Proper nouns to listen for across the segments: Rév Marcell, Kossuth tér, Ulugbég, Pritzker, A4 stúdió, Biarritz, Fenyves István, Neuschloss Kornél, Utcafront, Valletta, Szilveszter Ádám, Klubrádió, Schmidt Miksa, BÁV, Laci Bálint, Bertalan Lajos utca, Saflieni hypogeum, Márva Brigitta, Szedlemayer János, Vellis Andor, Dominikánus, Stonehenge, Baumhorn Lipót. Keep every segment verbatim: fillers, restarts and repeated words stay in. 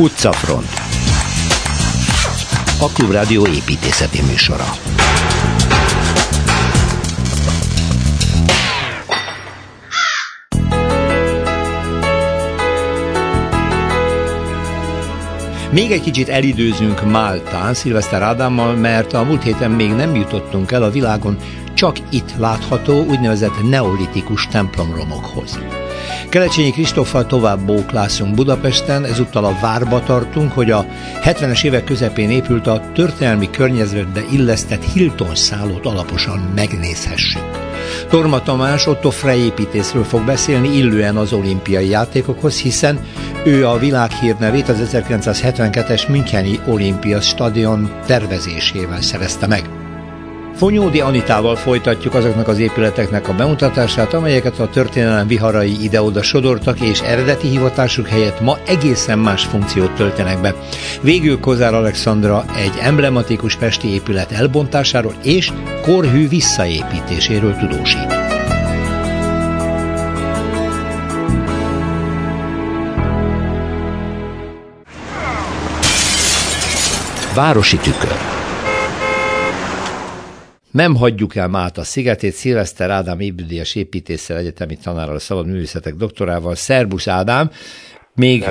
Utcafront, a Klubrádió építészeti műsora. Még egy kicsit elidőzünk Máltán Szilveszter Ádámmal, mert a múlt héten még nem jutottunk el a világon csak itt látható úgynevezett neolitikus templomromokhoz. Kelecsényi Kristóffal tovább bóklászunk Budapesten, ezúttal a várba tartunk, hogy a hetvenes évek közepén épült a történelmi környezetbe illesztett Hilton szállót alaposan megnézhessük. Torma Tamás Otto Frey építészről fog beszélni, illően az olimpiai játékokhoz, hiszen ő a világhírnevét az ezerkilencszázhetvenkettes Müncheni olimpiai stadion tervezésével szerezte meg. Fonyódi Anitával folytatjuk azoknak az épületeknek a bemutatását, amelyeket a történelem viharai ide-oda sodortak, és eredeti hivatásuk helyett ma egészen más funkciót töltenek be. Végül Kozár Alexandra egy emblematikus pesti épület elbontásáról és korhű visszaépítéséről tudósít. Városi tükör. Nem hagyjuk el Málta szigetét, Szilveszter Ádám ébüdíjas építéssel, egyetemi tanárral, a szabad művészetek doktorával. Szerbusz Ádám! Még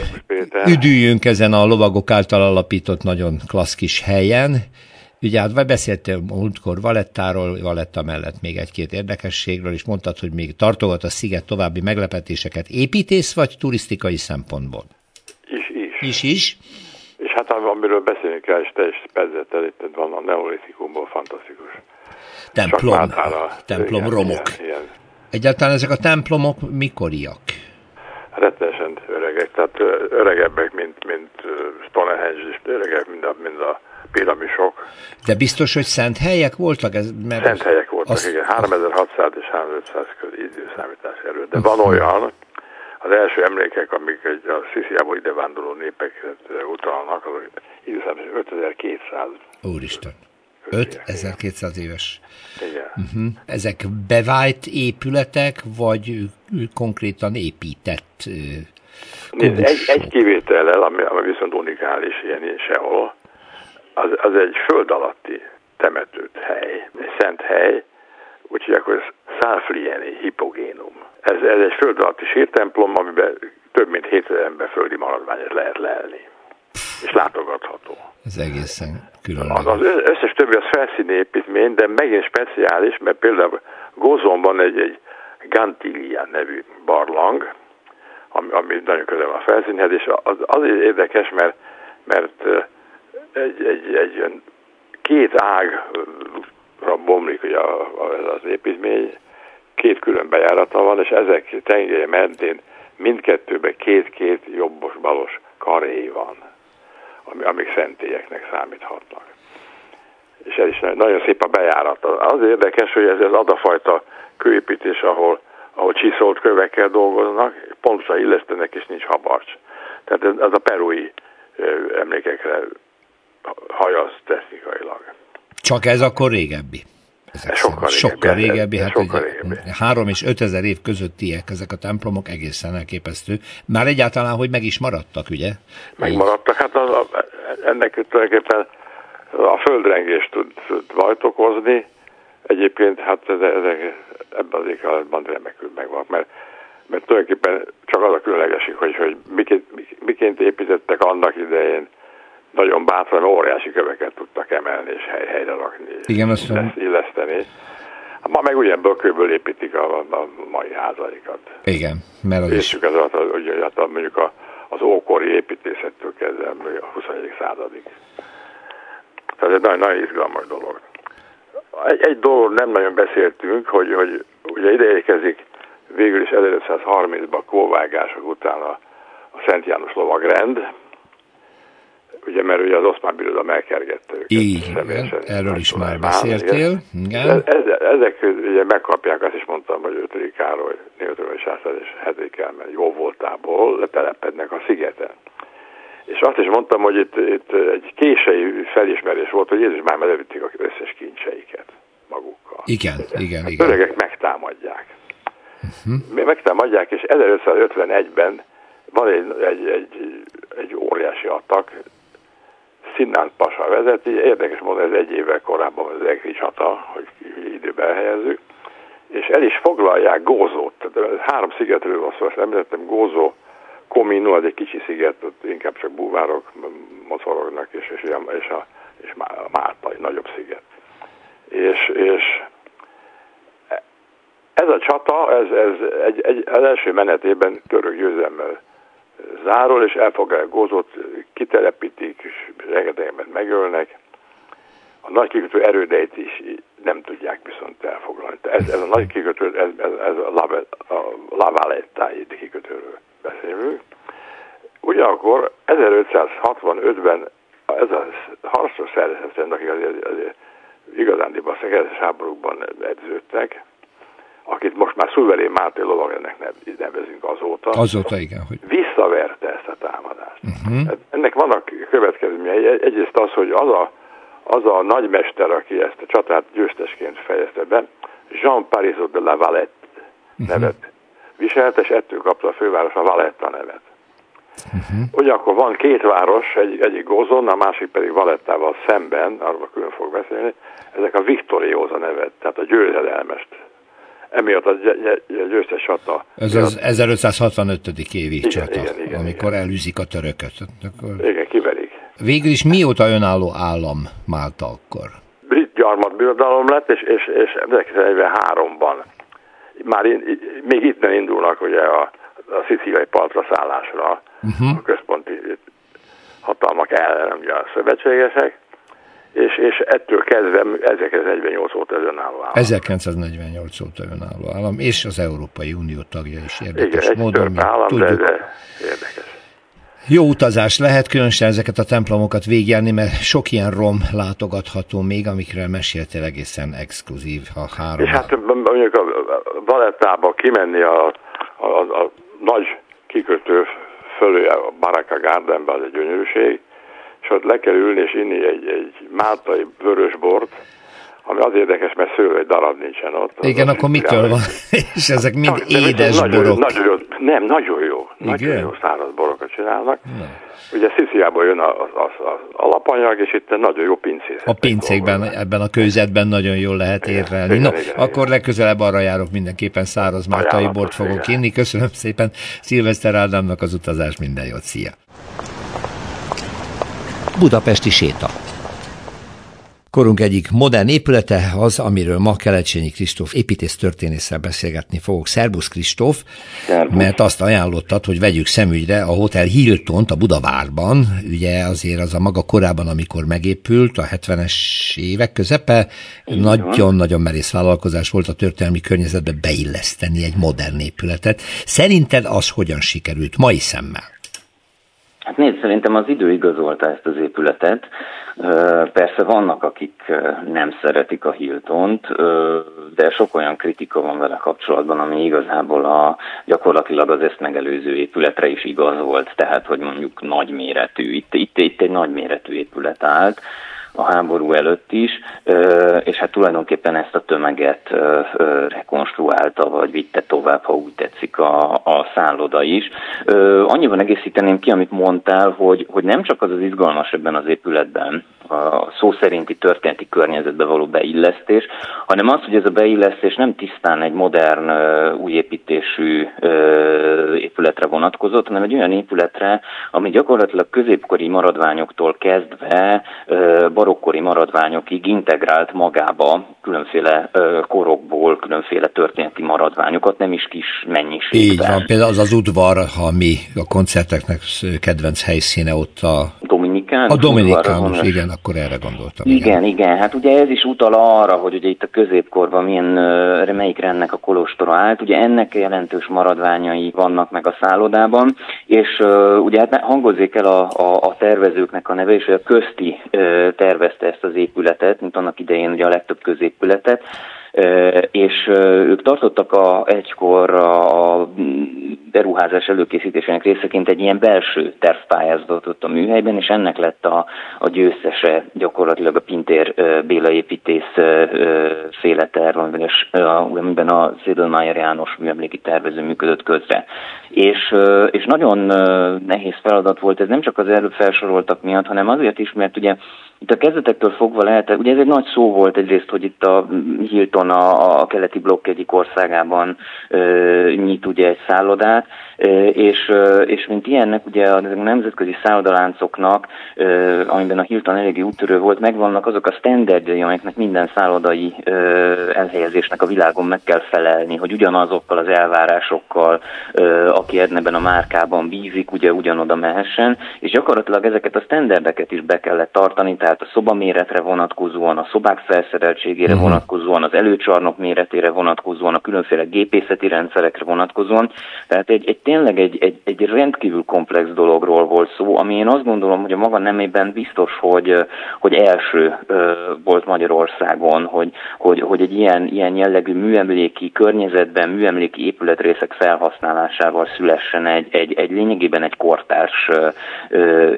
üdüljünk ezen a lovagok által alapított nagyon klassz kis helyen. Ugye hát beszéltél múltkor Vallettáról, Valletta mellett még egy-két érdekességről, és mondtad, hogy még tartogat a sziget további meglepetéseket. Építész vagy turisztikai szempontból? Is-is. Is-is? És hát amiről beszélünk rá, és te is perzettel, itt van a neolitikumból fantasztikus. Templom, a, templom ilyen, romok. Ilyen, ilyen. Egyáltalán ezek a templomok mikoriak? Rettenesen öregek, tehát öregebbek, mint, mint Stonehenge, öregek, mint a, mint a piramisok. De biztos, hogy szent helyek voltak? Ez, mert szent helyek voltak, azt, igen. háromezer-hatszáz és háromezer-ötszáz közé időszámítás előtt. De van olyan, az első emlékek, amik a Szicíliából idevándorló népeket utalnak, az időszámítás ötezer-kétszáz. Úristen! ötezer-kétszáz éves. Igen. Uh-huh. Ezek bevált épületek, vagy konkrétan épített uh, egy, egy kivétellel, ami, ami viszont unikális, ilyen sehol, az, az egy föld alatti temetőt hely, egy szent hely, úgyhogy akkor Saflieni hypogeum. Ez, ez egy föld alatti sírtemplom, amiben több mint hétezer ember földi maradványát lehet lelni. És látogatható. Ez egészen különleges. Az, az összes többi az felszíni építmény, de megint speciális, mert például Gozon van egy, egy Ggantija nevű barlang, ami, ami nagyon közel van a felszínhez, és az, azért érdekes, mert, mert egy, egy, egy két ágra bomlik ugye az építmény, két külön bejárata van, és ezek tengely mentén mindkettőben két-két jobbos-balos karé van, amik szentélyeknek számíthatnak. És ez is nagyon szép a bejárat. Az érdekes, hogy ez, ez ad a fajta kőépítés, ahol, ahol csiszolt kövekkel dolgoznak, pontosan illesztenek, és nincs habarcs. Tehát ez, ez a perui emlékekre hajaz technikailag. Csak ez akkor régebbi? Ezek sokkal sokkal régebbi, hát sokkal régebbi. Három és ötezer év közöttiek ezek a templomok, egészen elképesztő. Már egyáltalán, hogy meg is maradtak, ugye? Megmaradtak, hát az, a, ennek tulajdonképpen a földrengést tud, tud vajt okozni. Egyébként hát ezek ebben az éghajlatban remekül megvannak, mert, mert tulajdonképpen csak az a különlegesik, hogy, hogy miként, miként építettek annak idején. Nagyon bátran, óriási köveket tudtak emelni és hely, helyre rakni. Igen, azt mondom. Illeszteni. Ma meg ugye bökőből építik a, a mai házaikat. Igen, mert az is. Az alatt, ugye, hát mondjuk a, az ókori építészettől kezdve a huszadik századig. Tehát ez egy nagyon izgalmas dolog. Egy, egy dolog nem nagyon beszéltünk, hogy, hogy ugye ide érkezik végül is ezerötszázharmincban kóvágások után a, a Szent János lovagrend, ugye, mert ugye az Oszmán Birodalom elkergette őket. Így, erről is már beszéltél. Igen. Ezek ugye megkapják, azt is mondtam, hogy ötödik Károly, Németország és Sászár és hetedik Kálmán jó voltából letelepednek a szigeten. És azt is mondtam, hogy itt, itt egy késői felismerés volt, hogy Jézus már levitték az összes kincseiket magukkal. Igen, igen, igen. Az öregek megtámadják. Uh-huh. Megtámadják, és ezerötszázötvenegyben Van egy, egy, egy, egy óriási atak, Szinnán Pasa vezeti, érdekes módon ez egy évvel korábban az Egrics hata, hogy időben helyezzük, és el is foglalják Gozót, tehát három szigetről van szó, most említettem Gozo, Comino, az egy kicsi sziget, inkább csak búvárok mocorognak, és, és, és, a, és a Málta, egy nagyobb sziget. És, és ez a csata, ez, ez egy, egy, az első menetében török győzelemmel zárul, és elfoglalják Gozót, kitelepítik, és rengeteget megölnek. A nagy kikötő erődeit is nem tudják viszont elfoglalni. Ez, ez a nagy kikötő, ez, ez a La Valletta kikötőről beszélünk. Ugyanakkor ezerötszázhatvanötben ez a harcos szervezetben, akik azért, azért igazándiban a szegedes háborúkban edződtek, akit most már Szuverén Máté Lovagrennek nevezünk azóta, azóta igen, hogy... visszaverte ezt a támadást. Uh-huh. Ennek vannak következményei. Egyrészt az, hogy az a, az a nagymester, aki ezt a csatát győztesként fejezte be, Jean Parisot de la Valette uh-huh. nevet viselt, és ettől kapta a főváros a Valletta nevet. Uh-huh. Ugyanakkor van két város, egy, egyik Gozon, a másik pedig Vallettával szemben, arról külön fog beszélni, ezek a Victorióza nevet, tehát a győzedelmest. Emiatt a győztes csata. Ez az ezerötszázhatvanöt. évig csata, igen, igen, amikor igen. elűzik a törököt. Akkor... Igen, kiverik. Végül is mióta önálló állam Málta akkor? Brit gyarmatbirodalom lett, és, és, és ezerkilencszáznegyvenháromban. Már in, még itt nem indulnak ugye a, a szicíliai partra szállásra uh-huh. a központi hatalmak ellen, ugye a szövetségesek. És, és ettől kezdve ezerkilencszáznegyvennyolc óta önálló állam. ezerkilencszáznegyvennyolc óta önálló állam, és az Európai Unió tagja is érdekes igen, módon. Állam, tudjuk. De, de érdekes. Jó utazás lehet, különösen ezeket a templomokat végigjárni, mert sok ilyen rom látogatható még, amikről meséltél egészen exkluzív a három. És hát mondjuk a Vallettába kimenni a, a, a, a nagy kikötő fölé a Baraka Gardenbe, az egy gyönyörűség, és ott le kell ülni és inni egy, egy máltai vörösbort, ami az érdekes, mert szőlő egy darab nincsen ott. Igen, akkor mitől van? És ezek mind csak, édes borok. Nagyon, nagyon, nem, nagyon jó. Nagyon jó száraz borokat csinálnak. Nem. Ugye Szíciából jön az, az, az alapanyag, és itt nagyon jó pincészet. A pincékben, ebben a kőzetben nagyon jól lehet érvelni. No, igen, akkor igen. Legközelebb arra járok, mindenképpen száraz máltai bort fogok igen. inni. Köszönöm szépen Szilveszter Ádámnak az utazás, minden jót, szia! Budapesti séta. Korunk egyik modern épülete az, amiről ma Kelecsényi Kristóf építésztörténésszel beszélgetni fogok. Szerbusz Kristóf, Szerbusz. Mert azt ajánlottad, hogy vegyük szemügyre a Hotel Hiltont a Budavárban. Ugye azért az a maga korában, amikor megépült, a hetvenes évek közepe, nagyon-nagyon merész vállalkozás volt a történelmi környezetbe beilleszteni egy modern épületet. Szerinted az hogyan sikerült mai szemmel? Hát nézd, szerintem az idő igazolta ezt az épületet. Persze vannak, akik nem szeretik a Hiltont, de sok olyan kritika van vele kapcsolatban, ami igazából a, gyakorlatilag az ezt megelőző épületre is igaz volt. Tehát, hogy mondjuk nagyméretű. Itt, itt, itt egy nagyméretű épület állt a háború előtt is, és hát tulajdonképpen ezt a tömeget rekonstruálta, vagy vitte tovább, ha úgy tetszik, a, a szálloda is. Annyiban egészíteném ki, amit mondtál, hogy, hogy nem csak az az izgalmas ebben az épületben, a szó szerinti történeti környezetbe való beillesztés, hanem az, hogy ez a beillesztés nem tisztán egy modern, újépítésű épületre vonatkozott, hanem egy olyan épületre, ami gyakorlatilag középkori maradványoktól kezdve barokkori maradványokig integrált magába különféle korokból, különféle történeti maradványokat, nem is kis mennyiségben. Így van, például az az udvar, ami a koncerteknek kedvenc helyszíne ott a... Dominikánus. A Dominikánus, igen, akkor erre gondoltam. Igen, igen, igen, hát ugye ez is utal arra, hogy ugye itt a középkorban milyen, melyik rendnek a kolostora állt, ugye ennek jelentős maradványai vannak meg a szállodában, és ugye hát hangozzék el a, a, a tervezőknek a neve, és a közti tervezte ezt az épületet, mint annak idején ugye a legtöbb középületet, és ők tartottak a, egykor a beruházás előkészítésének részeként egy ilyen belső tervpályázatot a műhelyben, és ennek lett a, a győztese gyakorlatilag a Pintér Béla építész féle terv, amiben a Szedlemayer János műemléki tervező működött közre. És, és nagyon nehéz feladat volt ez, nem csak az előbb felsoroltak miatt, hanem azért is, mert ugye itt a kezdetektől fogva lehet, ugye ez egy nagy szó volt egyrészt, hogy itt a Hilton a, a keleti blokk egyik országában ö, nyit ugye egy szállodát, ö, és, ö, és mint ilyennek ugye a nemzetközi szállodaláncoknak, ö, amiben a Hilton eléggé úttörő volt, megvannak azok a standardjai, amiknek minden szállodai ö, elhelyezésnek a világon meg kell felelni, hogy ugyanazokkal az elvárásokkal, ö, aki ebben a márkában bízik, ugye ugyanoda mehessen, és gyakorlatilag ezeket a standardeket is be kellett tartani, tehát a szobaméretre vonatkozóan, a szobák felszereltségére uh-huh. vonatkozóan, az előcsarnok méretére vonatkozóan, a különféle gépészeti rendszerekre vonatkozóan. Tehát egy, egy tényleg egy, egy, egy rendkívül komplex dologról volt szó, ami én azt gondolom, hogy a maga nemében biztos, hogy, hogy első volt Magyarországon, hogy, hogy, hogy egy ilyen, ilyen jellegű műemléki környezetben, műemléki épületrészek felhasználásával szülessen egy, egy, egy lényegében egy kortárs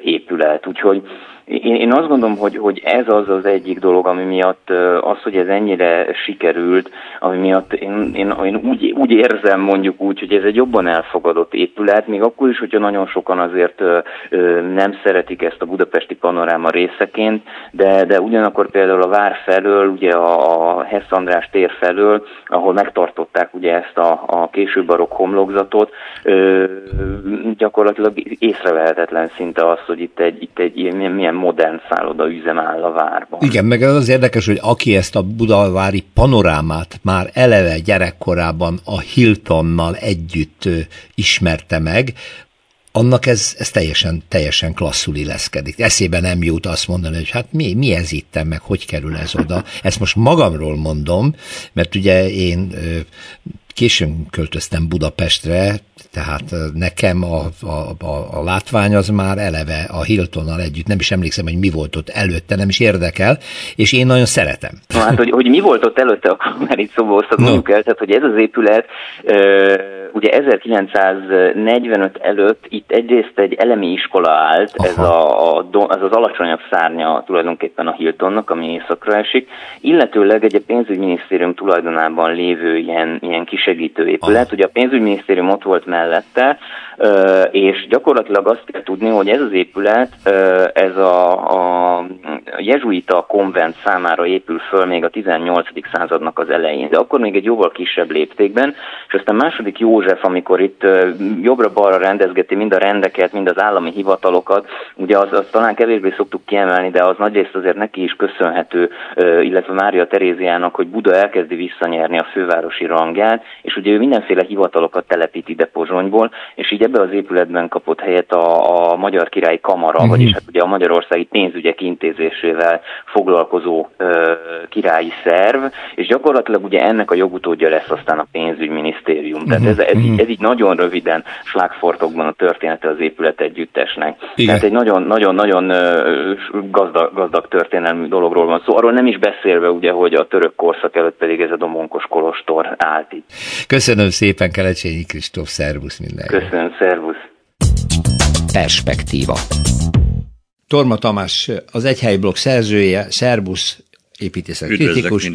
épület. Úgyhogy Én, én azt gondolom, hogy, hogy ez az az egyik dolog, ami miatt az, hogy ez ennyire sikerült, ami miatt én, én, én úgy, úgy érzem mondjuk úgy, hogy ez egy jobban elfogadott épület, még akkor is, hogyha nagyon sokan azért nem szeretik ezt a budapesti panoráma részeként, de, de ugyanakkor például a vár felől, ugye a Hess András tér felől, ahol megtartották ugye ezt a, a késő barokk homlokzatot, gyakorlatilag észrevehetetlen szinte az, hogy itt egy, itt egy ilyen, milyen modern szálloda üzem áll a várban. Igen, meg az érdekes, hogy aki ezt a budavári panorámát már eleve gyerekkorában a Hiltonnal együtt ismerte meg, annak ez, ez teljesen, teljesen klasszul illeszkedik. Eszébe nem jut azt mondani, hogy hát mi, mi ez itten, meg hogy kerül ez oda. Ezt most magamról mondom, mert ugye én későn költöztem Budapestre, tehát nekem a, a, a, a látvány az már eleve a Hiltonnal együtt, nem is emlékszem, hogy mi volt ott előtte, nem is érdekel, és én nagyon szeretem. Na, hát, hogy, hogy mi volt ott előtte, akkor már itt szobóztatnunk no. el, tehát hogy ez az épület, ugye ezerkilencszáznegyvenöt előtt itt egyrészt egy elemi iskola állt, ez, a, a, ez az alacsonyabb szárnya tulajdonképpen a Hiltonnak, ami északra esik, illetőleg egy a pénzügyminisztérium tulajdonában lévő ilyen, ilyen kisegítő épület, Aha. ugye a pénzügyminisztérium ott volt mellette, és gyakorlatilag azt kell tudni, hogy ez az épület, ez a, a jezsuita konvent számára épül föl még a tizennyolcadik századnak az elején, de akkor még egy jóval kisebb léptékben, és aztán második József, amikor itt jobbra-balra rendezgeti mind a rendeket, mind az állami hivatalokat, ugye az, az talán kevésbé szoktuk kiemelni, de az nagyrészt azért neki is köszönhető, illetve Mária Teréziának, hogy Buda elkezdi visszanyerni a fővárosi rangját, és ugye ő mindenféle hivatalokat telepít ide Pozsonyból, és így ebbe az épületben kapott helyet a, a Magyar Királyi Kamara, uh-huh. vagyis hát ugye a Magyarországi Pénzügyek Intézésével foglalkozó ö, királyi szerv, és gyakorlatilag ugye ennek a jogutódja lesz aztán a pénzügyminisztérium. Uh-huh. Tehát ez, ez, uh-huh. így, ez így nagyon röviden slágfortokban a története az épület együttesnek. Igen. Tehát egy nagyon-nagyon-nagyon gazdag, gazdag történelmű dologról van szó. Szóval arról nem is beszélve ugye, hogy a török korszak előtt pedig ez a domonkos kolostor állt itt. Köszönöm szépen, Kelecsényi Kristóf, szervusz mindenki. Köszönöm, szervusz. Perspektíva. Torma Tamás, az Egyhelyi blog szerzője, szervusz, építészet kritikus.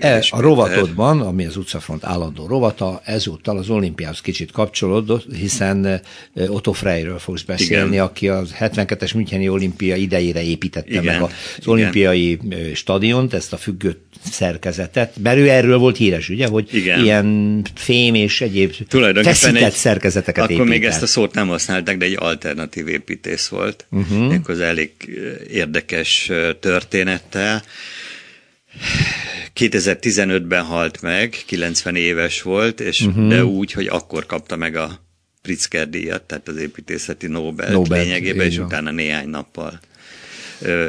E, a rovatodban, ami az Utcafront állandó rovata, ezúttal az olimpiához kicsit kapcsolódott, hiszen Otto Freyről fogsz beszélni, Igen. aki az hetvenkettes müncheni olimpia idejére építette Igen. meg az olimpiai Igen. stadiont, ezt a függő szerkezetet, mert ő erről volt híres, ugye, hogy Igen. ilyen fém és egyéb feszített egy, szerkezeteket épített. Akkor még ezt a szót nem használták, de egy alternatív építész volt, uh-huh. méghozzá elég érdekes történettel. kétezer-tizenötben halt meg, kilencven éves volt, és uh-huh. de úgy, hogy akkor kapta meg a Pritzker díjat, tehát az építészeti Nobel lényegében, és utána néhány nappal. Ö,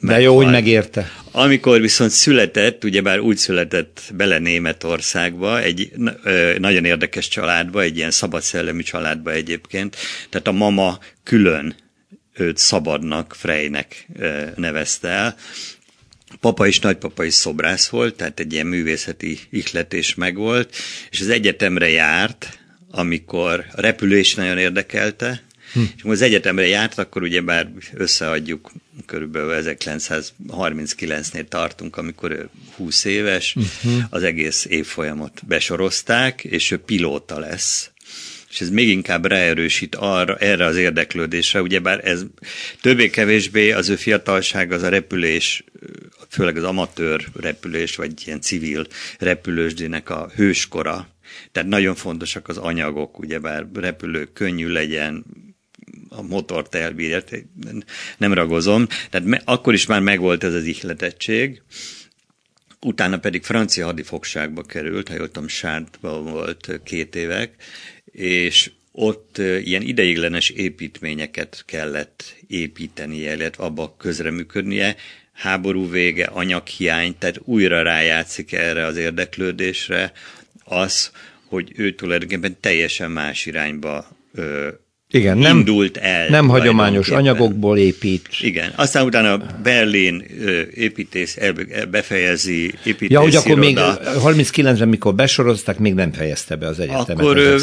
de jó, hogy megérte. Amikor viszont született, ugyebár úgy született bele Németországba, egy ö, nagyon érdekes családba, egy ilyen szabadszellemi családba egyébként, tehát a mama külön őt szabadnak, Freynek ö, nevezte el. Papa is, nagypapa is szobrász volt, tehát egy ilyen művészeti ihletés megvolt, és az egyetemre járt, amikor a repülés nagyon érdekelte, hm. és amikor az egyetemre járt, akkor ugye bár összeadjuk, körülbelül ezerkilencszázharminckilencnél tartunk, amikor húsz éves, uh-huh. az egész évfolyamot besorozták, és ő pilóta lesz. És ez még inkább ráerősít arra, erre az érdeklődésre, ugyebár ez többé-kevésbé az ő fiatalság, az a repülés, főleg az amatőr repülés, vagy ilyen civil repülősdének a hőskora. Tehát nagyon fontosak az anyagok, ugyebár repülő könnyű legyen, a motort elbírja, nem ragozom. Tehát me, akkor is már megvolt ez az ihletettség. Utána pedig francia hadifogságba került, ha jól tudom, Sártban volt két évek, és ott ilyen ideiglenes építményeket kellett építenie, illetve abba közreműködnie. Háború vége, anyaghiány, tehát újra rájátszik erre az érdeklődésre az, hogy ő tulajdonképpen teljesen más irányba ö, Igen, nem, indult el. Nem hagyományos anyagokból épít. Igen, aztán utána Berlin építész, befejezi építész ja, hogy akkor még harminckilencben, mikor besorozták, még nem fejezte be az egyetemet. Akkor ő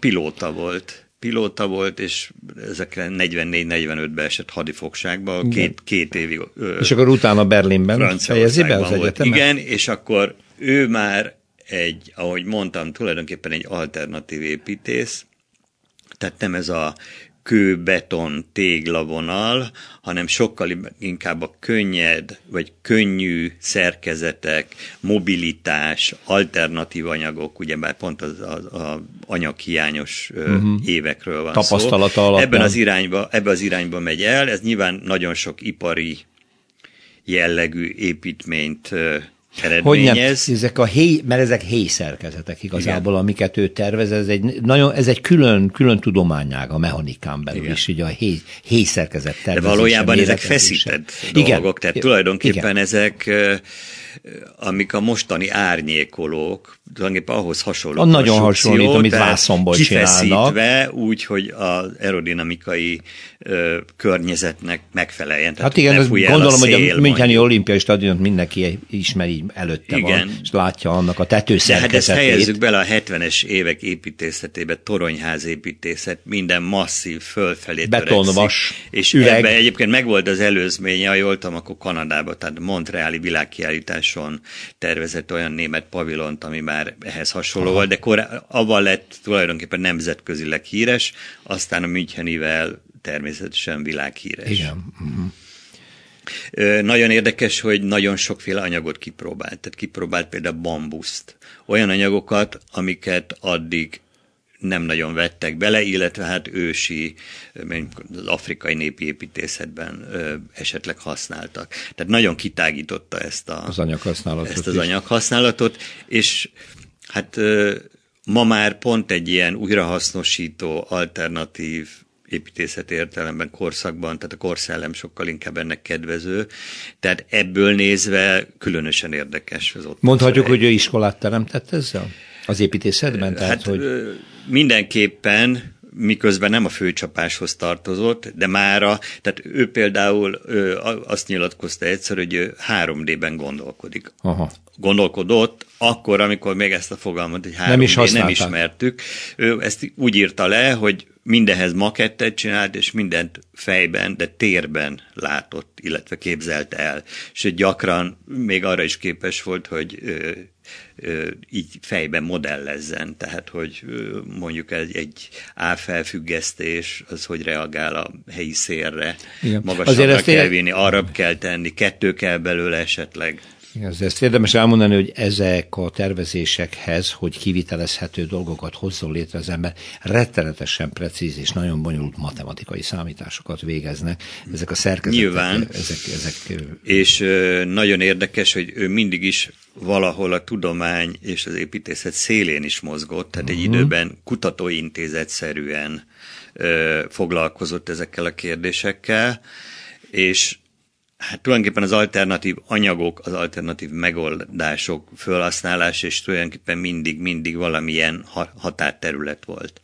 pilóta volt. Pilóta volt, és ezekre negyvennégy negyvenötben esett hadifogságba, két, két évig. És akkor utána Berlinben fejezi be az egyetemet? Igen, és akkor ő már egy, ahogy mondtam, tulajdonképpen egy alternatív építész. Tehát nem ez a kő-beton téglavonal, hanem sokkal inkább a könnyed, vagy könnyű szerkezetek, mobilitás, alternatív anyagok, ugyebár pont az, az, az anyaghiányos uh-huh. évekről van Tapasztalata szó. Alapján. Ebben az irányba, ebbe az irányba megy el, ez nyilván nagyon sok ipari jellegű építményt eredményez. Hogyne, ezek a héj, mert ezek héj szerkezetek igazából, igen. amiket ő tervez, ez egy, nagyon, ez egy külön, külön tudományág a mechanikán belül, igen. is, ugye a héj, héj szerkezet tervezése. De valójában ezek feszített igen. dolgok, tehát tulajdonképpen igen. ezek, amik a mostani árnyékolók, tulajdonképpen ahhoz hasonló a nagyon hasonlít, amit vászonból csinálnak. Kifeszítve úgy, hogy az aerodinamikai ö, környezetnek megfeleljen. Tehát hát igen, ez gondolom, szél, hogy a Müncheni olimpiai stadiont mindenki ismeri, így előtte igen. van, és látja annak a tetőszerkezetét. De hát ezt helyezzük bele a hetvenes évek építészetébe, toronyház építészet, minden masszív, fölfelé törekszik. Betonvas, és üveg. Ebben egyébként megvolt az előzménye, ha jól tudom, akkor Kanadában, tehát Montreali világkiállításon tervezett olyan német pavilont, ami már ehhez hasonló Aha. volt, de korá- avval lett tulajdonképpen nemzetközileg híres, aztán a Münchenivel természetesen világhíres. Igen. Uh-huh. Nagyon érdekes, hogy nagyon sokféle anyagot kipróbált. Tehát kipróbált például bambuszt. Olyan anyagokat, amiket addig nem nagyon vettek bele, illetve hát ősi, az afrikai népi építészetben esetleg használtak. Tehát nagyon kitágította ezt, a, az, anyaghasználatot ezt az anyaghasználatot, és hát ma már pont egy ilyen újrahasznosító, alternatív, építészeti értelemben korszakban, tehát a korszellem sokkal inkább ennek kedvező. Tehát ebből nézve különösen érdekes az ott. Mondhatjuk, hogy ő iskolát teremtett ezzel? Az építészetben? Tehát, hát hogy... mindenképpen, miközben nem a főcsapáshoz tartozott, de mára, tehát ő például ő azt nyilatkozta egyszer, hogy ő három dében gondolkodik. Aha. Gondolkodott, akkor, amikor még ezt a fogalmat, hogy három dé nem ismertük, ő ezt úgy írta le, hogy mindenhez makettet csinált, és mindent fejben, de térben látott, illetve képzelt el. És gyakran még arra is képes volt, hogy ö, ö, így fejben modellezzen. Tehát, hogy ö, mondjuk egy, egy áfelfüggesztés, az hogy reagál a helyi szélre. Igen. Magasabbra kell vinni, arra kell tenni, kettő kell belőle esetleg. Ez, ezt érdemes elmondani, hogy ezek a tervezésekhez, hogy kivitelezhető dolgokat hozzon létre az ember, rettenetesen precíz és nagyon bonyolult matematikai számításokat végeznek. Ezek a szerkezetek. Nyilván. Ezek, ezek... És nagyon érdekes, hogy ő mindig is valahol a tudomány és az építészet szélén is mozgott, tehát egy uh-huh. időben kutatóintézetszerűen ö, foglalkozott ezekkel a kérdésekkel, és hát tulajdonképpen az alternatív anyagok, az alternatív megoldások felhasználása, és tulajdonképpen mindig-mindig valamilyen határterület volt.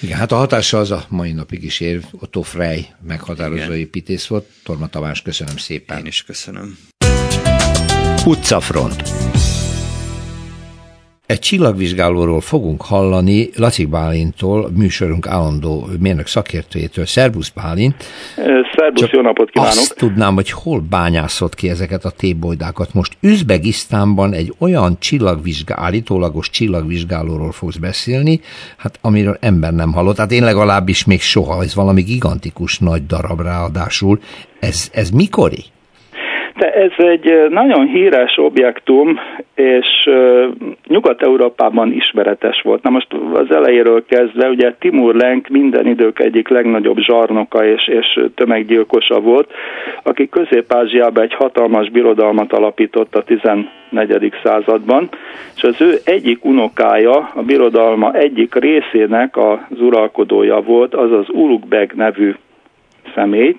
Igen, hát a hatása az a mai napig is ér. Otto Frey meghatározó Igen. építész volt. Torma Tamás, köszönöm szépen. Én is köszönöm. Utcafront. Egy csillagvizsgálóról fogunk hallani Laci Bálinttól, műsorunk állandó mérnök szakértőjétől. Szervusz, Bálint! Szervusz, csak jó napot kívánok! Azt tudnám, hogy hol bányászott ki ezeket a tébolydákat. Most Üzbegisztánban egy olyan csillagvizsgá, állítólagos csillagvizsgálóról fogsz beszélni, hát amiről ember nem hallott. Hát én legalábbis még soha, ez valami gigantikus nagy darab ráadásul. Ez, ez mikori? De ez egy nagyon híres objektum, és Nyugat-Európában ismeretes volt. Na most az elejéről kezdve, ugye Timur Lenk minden idők egyik legnagyobb zsarnoka és, és tömeggyilkosa volt, aki Közép-Ázsiában egy hatalmas birodalmat alapított a tizennegyedik században, és az ő egyik unokája, a birodalma egyik részének az uralkodója volt, az az Ulugbég nevű személy,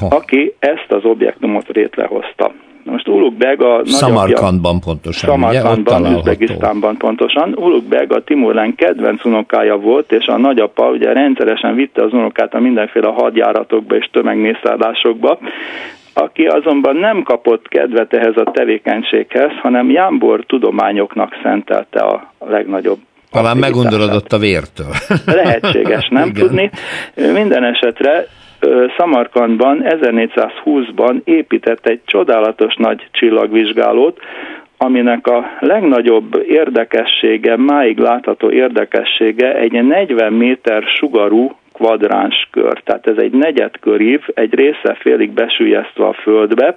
Aha. aki ezt az objektumot rétlehozta. Most Ulugbég a... Samarkandban pontosan. Samarkandban, Üzbegisztánban pontosan. Ulugbég a Timurlen kedvenc unokája volt, és a nagyapa ugye rendszeresen vitte az unokát a mindenféle hadjáratokba és tömegmészárlásokba, aki azonban nem kapott kedvet ehhez a tevékenységhez, hanem jámbor tudományoknak szentelte a legnagyobb. Talán megundorodott a vértől. Lehetséges, nem Igen. tudni. Minden esetre Szamarkandban ezernégyszázhúszban épített egy csodálatos nagy csillagvizsgálót, aminek a legnagyobb érdekessége, máig látható érdekessége egy negyven méter sugarú kvadráns kör. Tehát ez egy negyedkörív, egy része félig besüllyesztve a földbe,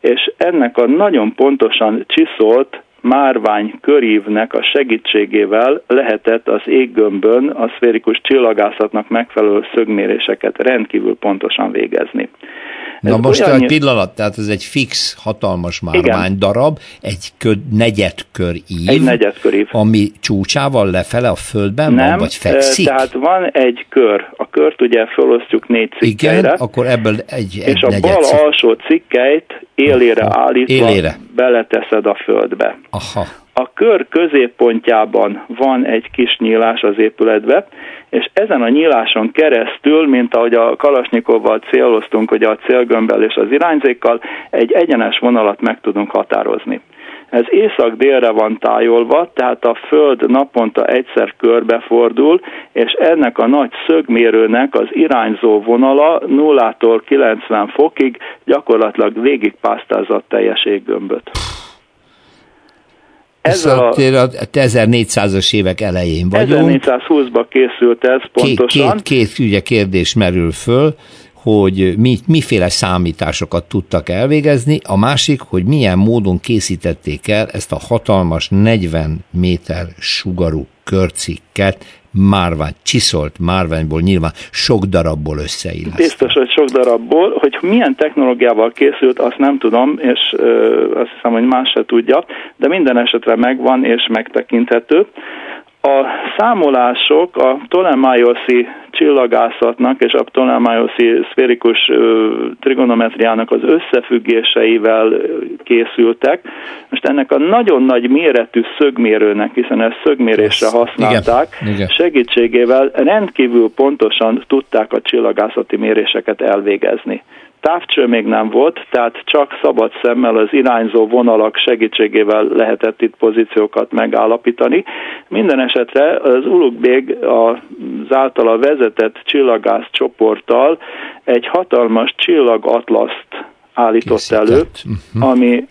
és ennek a nagyon pontosan csiszolt márvány körívnek a segítségével lehetett az éggömbön a szférikus csillagászatnak megfelelő szögméréseket rendkívül pontosan végezni. Na ez most olyan... egy pillanat, tehát ez egy fix, hatalmas márvány Igen. darab, egy kö... negyedkör ív, egy negyedkör ív, ami csúcsával lefele a földben Nem, van, vagy fekszik? Nem, tehát van egy kör. A kört ugye felosztjuk négy cikkelyre. Igen, akkor ebből egy, egy És a bal cikk. alsó cikkelyt élére Aha. állítva élére. beleteszed a földbe. Aha. A kör középpontjában van egy kis nyílás az épületbe, és ezen a nyíláson keresztül, mint ahogy a Kalasnyikovval céloztunk, hogy a célgömbbel és az irányzékkal, egy egyenes vonalat meg tudunk határozni. Ez észak-délre van tájolva, tehát a Föld naponta egyszer körbefordul, és ennek a nagy szögmérőnek az irányzó vonala nullától kilencven fokig gyakorlatilag végigpásztázott teljes éggömböt. Ez a ezernégyszázas évek elején vagyunk. ezernégyszázhúszban készült ez pontosan. Két, két, két ugye, kérdés merül föl, hogy mi, miféle számításokat tudtak elvégezni, a másik, hogy milyen módon készítették el ezt a hatalmas negyven méter sugarú körcikket, márvány, csiszolt márványból, nyilván sok darabból összeillesztett. Biztos, hogy sok darabból, hogy milyen technológiával készült, azt nem tudom, és ö, azt hiszem, hogy más se tudja, de minden esetre megvan és megtekinthető. A számolások a ptolemaioszi csillagászatnak és a ptolemaioszi szférikus trigonometriának az összefüggéseivel készültek. Most ennek a nagyon nagy méretű szögmérőnek, hiszen ezt szögmérésre használták, Igen. Igen. segítségével rendkívül pontosan tudták a csillagászati méréseket elvégezni. Távcső még nem volt, tehát csak szabad szemmel az irányzó vonalak segítségével lehetett itt pozíciókat megállapítani. Minden esetre az Ulugbég az általa vezetett csillagász csoporttal egy hatalmas csillagatlaszt állított Készített. elő, uh-huh. ami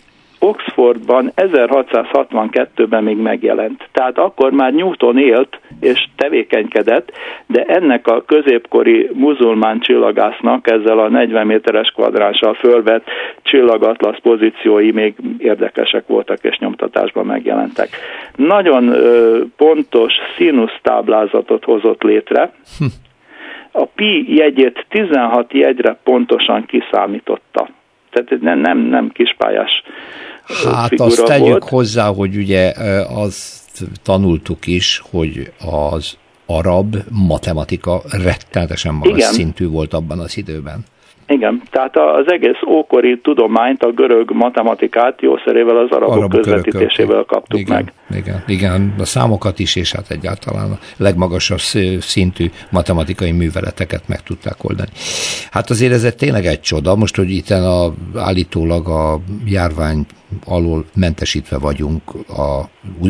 Oxfordban ezerhatszázhatvankettőben még megjelent. Tehát akkor már Newton élt és tevékenykedett, de ennek a középkori muzulmán csillagásznak ezzel a negyven méteres kvadránssal fölvett csillagatlasz pozíciói még érdekesek voltak és nyomtatásban megjelentek. Nagyon ö, pontos színusztáblázatot hozott létre. A pi jegyét tizenhat jegyre pontosan kiszámította. Tehát nem, nem, nem kispályás hát figura azt tegyük volt. Hozzá, hogy ugye azt tanultuk is, hogy az arab matematika rettenetesen magas Igen. szintű volt abban az időben. Igen, tehát az egész ókori tudományt, a görög matematikát jószerével az arabok arab közvetítésével kaptuk igen, meg. Igen, igen, a számokat is, és hát egyáltalán a legmagasabb szintű matematikai műveleteket meg tudták oldani. Hát azért ez tényleg egy csoda, most, hogy itt a, állítólag a járvány alól mentesítve vagyunk, a,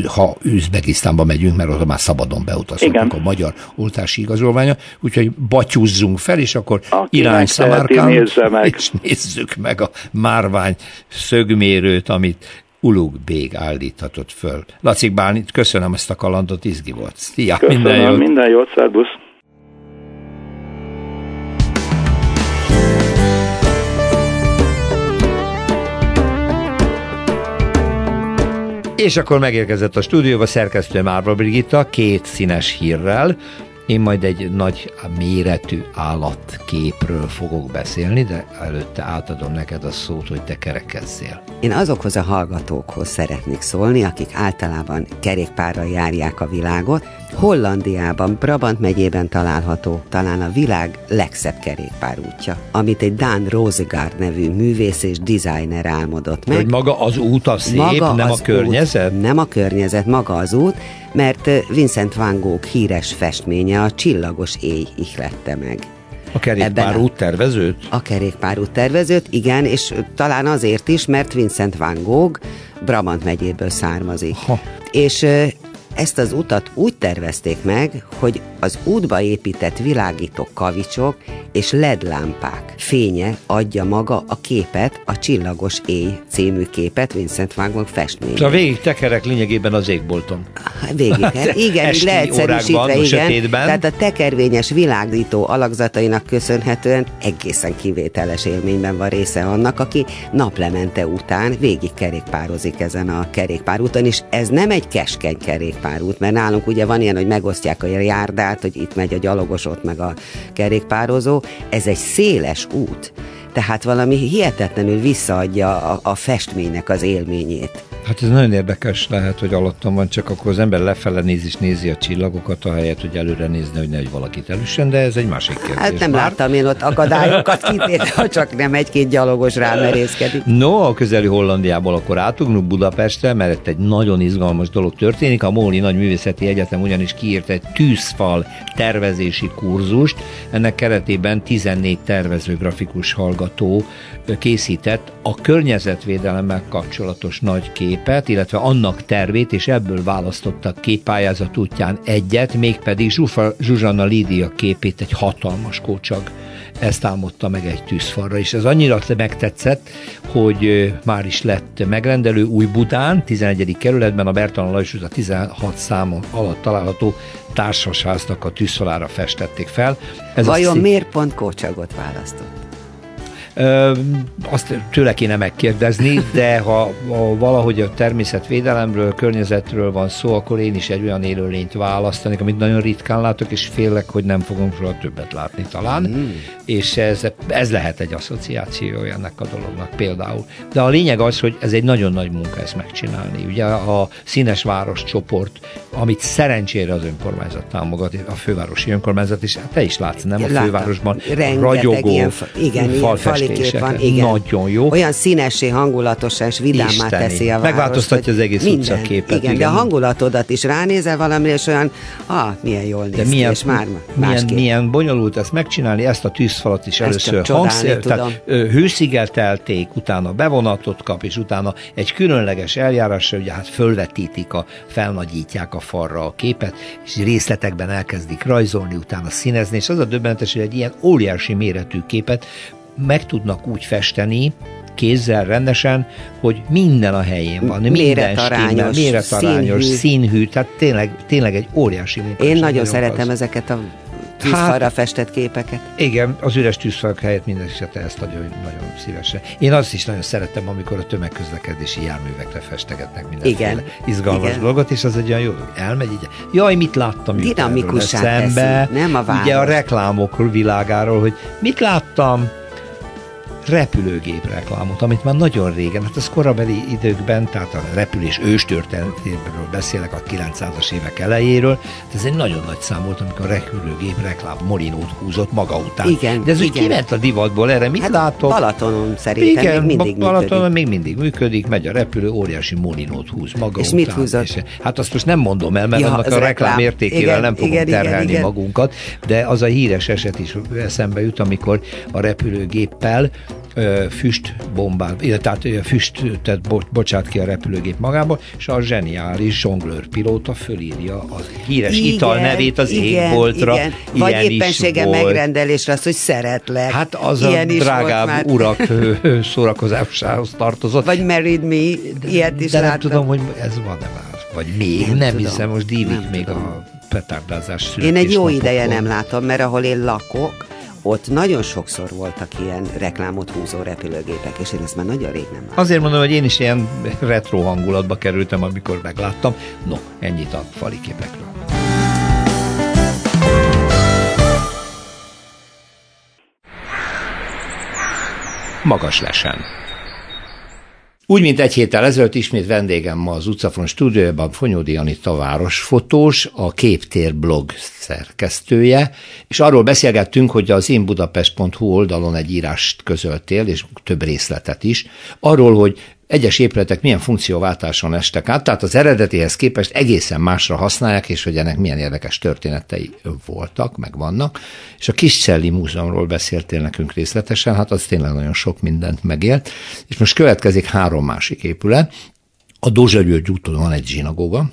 ha Üzbegisztánba megyünk, mert oda már szabadon beutazhatunk a magyar oltási igazolványa, úgyhogy batyúzzunk fel, és akkor aki irány Samarkand, és nézzük meg a márvány szögmérőt, amit Ulugbég állíthatott föl. Lacik Bálint, köszönöm ezt a kalandot, izgi volt. Szia, köszönöm, minden jót. Minden jót, szervusz. És akkor megérkezett a stúdióba szerkesztő Márva Brigitta két színes hírrel. Én majd egy nagy méretű állatképről fogok beszélni, de előtte átadom neked a szót, hogy te kerekezzél. Én azokhoz a hallgatókhoz szeretnék szólni, akik általában kerékpárral járják a világot. Hollandiában, Brabant megyében található talán a világ legszebb kerékpárútja, amit egy Daan Rozengaard nevű művész és designer álmodott meg. Hogy maga az út a szép, maga nem a környezet? Út, nem a környezet, maga az út, mert Vincent Van Gogh híres festménye a Csillagos Éj ihlette meg. A kerékpárút tervezőt? A kerékpárút tervezőt, igen, és talán azért is, mert Vincent Van Gogh Brabant megyéből származik. Ha. És ezt az utat úgy tervezték meg, hogy az útba épített világító kavicsok és ledlámpák fénye adja maga a képet, a Csillagos Éj című képet Vincent Van Gogh festménye. A végig tekerek lényegében az égbolton. Végig, igen, leegyszerűsítve, igen. Tehát a tekervényes világító alakzatainak köszönhetően egészen kivételes élményben van része annak, aki naplemente után végig kerékpározik ezen a kerékpárúton, és ez nem egy keskeny kerékpárút, mert nálunk ugye van ilyen, hogy megosztják a járdát, hogy itt megy a gyalogos, ott meg a kerékpározó. Ez egy széles út, tehát valami hihetetlenül visszaadja a, a festménynek az élményét. Hát ez nagyon érdekes lehet, hogy alattam van, csak akkor az ember lefele néz és nézi a csillagokat, ahelyett, hogy előre nézni, hogy nehogy valakit elüssen, de ez egy másik kérdés. Hát nem már láttam én ott akadályokat kitéve, ha csak nem egy-két gyalogos rámerészkedik. No, a közeli Hollandiából akkor átugrunk Budapestre, mert egy nagyon izgalmas dolog történik. A Móli Nagyművészeti Egyetem ugyanis kiírt egy tűzfal tervezési kurzust. Ennek keretében tizennégy tervező grafikus hallgató készített a környezetvédelemmel kapcsolatos nagy kép, illetve annak tervét, és ebből választottak ki pályázat útján egyet, mégpedig Zsufa, Zsuzsanna Lídia képét, egy hatalmas kócsag. Ezt álmodta meg egy tűzfalra, és ez annyira megtetszett, hogy már is lett megrendelő Újbudán, tizenegyedik kerületben a Bertalan Lajos utca tizenhat szám alatt található társasháznak a tűzfalára festették fel. Ez Vajon szí- miért pont kócsagot választott? Ö, azt tőle kéne megkérdezni, de ha, ha valahogy a természetvédelemről, környezetről van szó, akkor én is egy olyan élőlényt választanék, amit nagyon ritkán látok, és félek, hogy nem fogom róla többet látni talán, mm. és ez, ez lehet egy asszociáció ennek a dolognak például. De a lényeg az, hogy ez egy nagyon nagy munka ezt megcsinálni. Ugye a Színes Város csoport, amit szerencsére az önkormányzat támogat, a fővárosi önkormányzat, és te is látsz, nem? A fővárosban Rengeteg ragyogó ilyen, igen, falfestés. Van, igen. Nagyon jó. Olyan színessé, hangulatosan és vidámmá teszi a város. Megváltoztatja az egész minden, utcaképet. Igen, igen, de a hangulatodat is ránézel valamire, és olyan, ah, milyen jól néz de ki, milyen, és már milyen, milyen bonyolult ezt megcsinálni, ezt a tűzfalat is először hangszer, tehát hőszigetelték, utána bevonatot kap, és utána egy különleges eljárásra, ugye hát fölvetítik, a, felnagyítják a falra a képet, és részletekben elkezdik rajzolni, utána színezni, és az a döbbenetes, hogy egy ilyen óriási méretű képet meg tudnak úgy festeni, kézzel rendesen, hogy minden a helyén van. Méretarányos, méretarányos, színhű. színhű, tehát tényleg, tényleg egy óriási munka. Én nagyon szeretem az. ezeket a tűzfalra hát, festett képeket. Igen, az üres tűzfalak helyett minden esetre ezt nagyon, nagyon szívesen. Én azt is nagyon szeretem, amikor a tömegközlekedési járművekre festegetnek mindenféle izgalmas igen. dolgot, és az egy olyan jó, elmegy így. Jaj, mit láttam itt erről eszembe. Nem a város. Ugye a reklámok világáról, hogy mit láttam, repülőgép reklámot, amit már nagyon régen, hát az korabeli időkben, tehát a repülés őstörténetéről beszélek, a kilencszázas évek elejéről, hát ez egy nagyon nagy szám volt, amikor a repülőgép reklám molinót húzott maga után. Igen, de ez igen. úgy kiment a divatból, erre mit hát látok? Balatonon szerintem igen, még mindig Balatonon működik. még mindig működik, megy a repülő, óriási molinót húz maga és után. Mit húzott? És hát azt most nem mondom el, mert ja, annak a reklám, reklám értékével igen, nem fogunk igen, terhelni igen, magunkat, de az a híres eset is eszembe jut, amikor a repülőgéppel füstbombát, tehát füstet bocsát ki a repülőgép magába, és a zseniális zsonglőrpilóta fölírja a híres igen, ital nevét az igen, égboltra. Igen. Vagy éppensége megrendelésre az, hogy szeretlek. Hát az ilyen a drágább urak szórakozásához tartozott. Vagy married me, ilyet is de láttam. De nem tudom, hogy ez van-e már. Vagy még, nem, nem hiszem, most dívik még tudom. A petárdázás születésnapokon. Én egy jó ideje nem látom, mert ahol én lakok, ott nagyon sokszor voltak ilyen reklámot húzó repülőgépek, és én ezt már nagyon rég nem láttam. Azért mondom, hogy én is ilyen retro hangulatba kerültem, amikor megláttam. No, ennyit a fali képekről. Magas lesen. Úgy, mint egy héttel ezelőtt, ismét vendégem ma az Utcafront stúdiójában Fonyódi Anita városfotós, a Képtér blog szerkesztője, és arról beszélgettünk, hogy az én budapest pont hu oldalon egy írást közöltél, és több részletet is, arról, hogy egyes épületek milyen funkcióváltáson estek át, tehát az eredetihez képest egészen másra használják, és hogy ennek milyen érdekes történetei voltak, meg vannak. És a Kiscelli Múzeumról beszéltél nekünk részletesen, hát az tényleg nagyon sok mindent megélt. És most következik három másik épület. A Dózsa György úton van egy zsinagóga,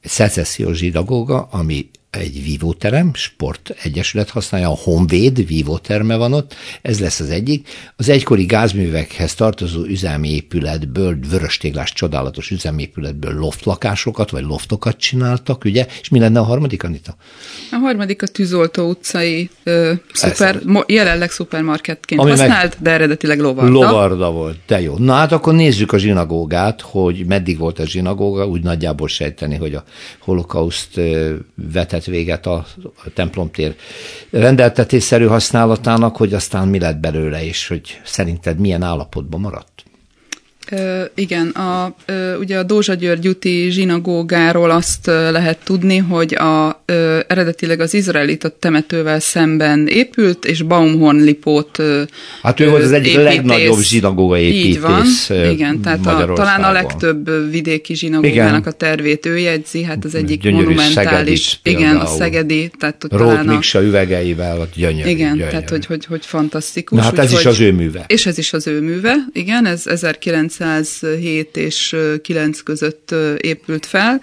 egy szecessziós zsinagóga, ami egy vívóterem, sportegyesület használja, a Honvéd vívóterme van ott, ez lesz az egyik. Az egykori gázművekhez tartozó üzemépületből, vöröstéglás csodálatos üzemépületből loftlakásokat, vagy loftokat csináltak, ugye? És mi lenne a harmadik, Anita? A harmadik a Tűzoltó utcai ö, szuper, mo, jelenleg szupermarketként ami használt, de eredetileg lovarda. Lovarda volt, de jó. Na hát akkor nézzük a zsinagógát, hogy meddig volt a zsinagóga, úgy nagyjából sejteni, hogy a holokauszt vetett véget a templomtér rendeltetésszerű használatának, hogy aztán mi lett belőle, és hogy szerinted milyen állapotban maradt? Ö, igen, a, ö, ugye a Dózsa György úti zsinagógáról azt lehet tudni, hogy a, ö, eredetileg az izraelita temetővel szemben épült, és Baumhorn Lipót ö, Hát ő ö, volt az egyik építész. Legnagyobb zsinagóga építész Magyarországon. Igen, tehát a, talán a legtöbb vidéki zsinagógának a tervét ő jegyzi, hát az egyik gyönyörű monumentális. Igen, a szegedi. Róth Miksa üvegeivel, gyönyörű. Igen, gyönyörű. Tehát hogy, hogy, hogy fantasztikus. Na, hát úgy, ez is az ő műve. És ez is az ő műve, igen, ez ezerkilencszázhét és kilenc között épült fel,